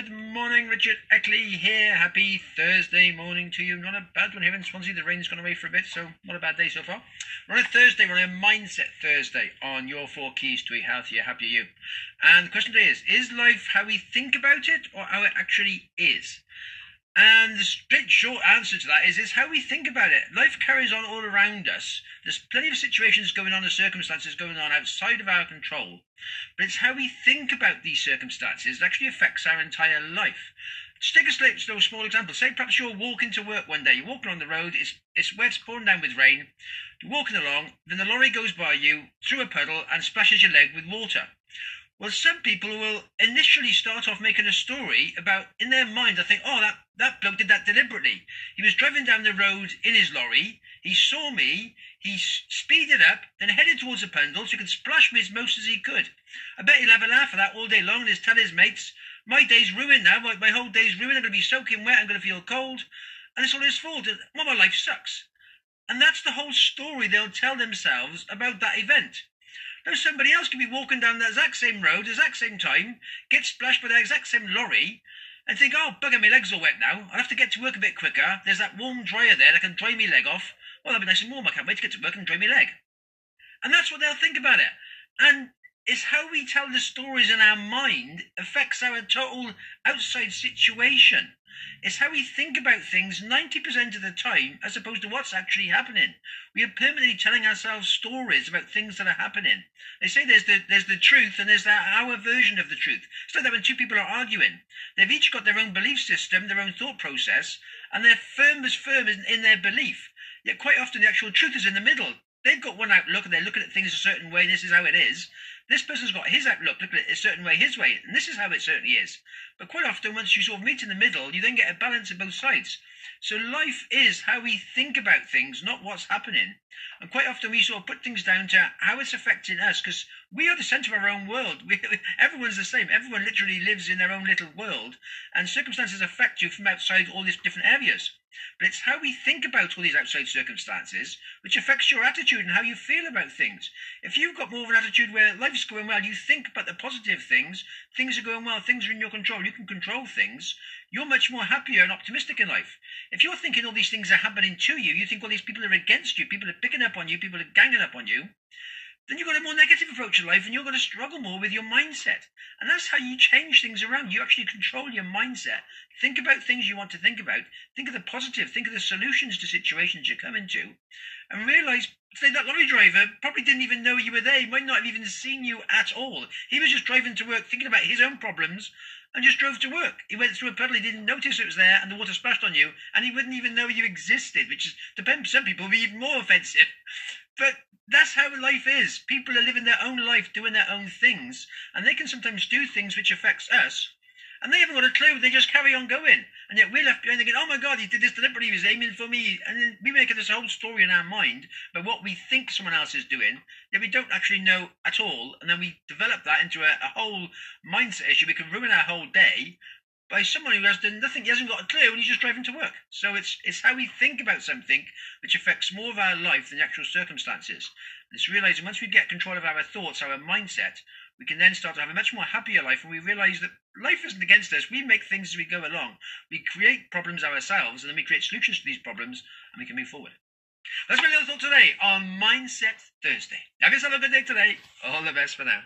Good morning, Richard Eckley here. Happy Thursday morning to you. Not a bad one here in Swansea. The rain's gone away for a bit, so not a bad day so far. We're on a Thursday. We're on a Mindset Thursday on your 4 keys to a healthier, happier you. And the question today is life how we think about it or how it actually is? And the straight short answer to that is how we think about it. Life carries on all around us. There's plenty of situations going on and circumstances going on outside of our control. But it's how we think about these circumstances that actually affects our entire life. Just take a small example. Say perhaps you're walking to work one day. You're walking on the road. It's wet, it's pouring down with rain. You're walking along. Then the lorry goes by you through a puddle and splashes your leg with water. Well, some people will initially start off making a story about, in their mind, I think, oh, that bloke did that deliberately. He was driving down the road in his lorry. He saw me. He speeded up, then headed towards the puddle so he could splash me as most as he could. I bet he'll have a laugh at that all day long and he'll tell his mates, my day's ruined now. My whole day's ruined. I'm going to be soaking wet. I'm going to feel cold. And it's all his fault. Well, my life sucks. And that's the whole story they'll tell themselves about that event. Now somebody else can be walking down the exact same road, exact same time, get splashed by the exact same lorry and think, oh, bugger, my legs are wet now. I'll have to get to work a bit quicker. There's that warm dryer there that can dry my leg off. Well, that'll be nice and warm. I can't wait to get to work and dry my leg. And that's what they'll think about it. And it's how we tell the stories in our mind affects our total outside situation. It's how we think about things 90% of the time as opposed to what's actually happening. We are permanently telling ourselves stories about things that are happening. They say there's the truth and there's our version of the truth. It's like that when two people are arguing. They've each got their own belief system, their own thought process, and they're firm in their belief. Yet quite often the actual truth is in the middle. They've got one outlook and they're looking at things a certain way, this is how it is. This person's got his outlook, looking at it a certain way, his way, and this is how it certainly is. But quite often, once you sort of meet in the middle, you then get a balance of both sides. So life is how we think about things, not what's happening. And quite often we sort of put things down to how it's affecting us, because we are the centre of our own world. Everyone's the same. Everyone literally lives in their own little world, and circumstances affect you from outside all these different areas. But it's how we think about all these outside circumstances which affects your attitude and how you feel about things. If you've got more of an attitude where life's going well, you think about the positive things, things are going well, things are in your control, you can control things, you're much more happier and optimistic in life. If you're thinking all these things are happening to you, you think all these people are against you, people are picking up on you, people are ganging up on you, then you've got a more negative approach to life and you're going to struggle more with your mindset. And that's how you change things around. You actually control your mindset. Think about things you want to think about. Think of the positive. Think of the solutions to situations you come into. And realise, say that lorry driver probably didn't even know you were there. He might not have even seen you at all. He was just driving to work, thinking about his own problems and just drove to work. He went through a puddle, he didn't notice it was there and the water splashed on you and he wouldn't even know you existed, which is, depends on some people, would be even more offensive. But that's how life is. People are living their own life, doing their own things, and they can sometimes do things which affects us, and they haven't got a clue. They just carry on going, and yet we're left behind thinking, "Oh my God, he did this deliberately. He was aiming for me." And then we make this whole story in our mind about what we think someone else is doing, yet we don't actually know at all. And then we develop that into a whole mindset issue. We can ruin our whole day by someone who has done nothing, he hasn't got a clue, and he's just driving to work. So it's how we think about something which affects more of our life than the actual circumstances. And it's realising once we get control of our thoughts, our mindset, we can then start to have a much more happier life, and we realise that life isn't against us. We make things as we go along. We create problems ourselves, and then we create solutions to these problems, and we can move forward. That's my little thought today on Mindset Thursday. Have yourself a good day today. All the best for now.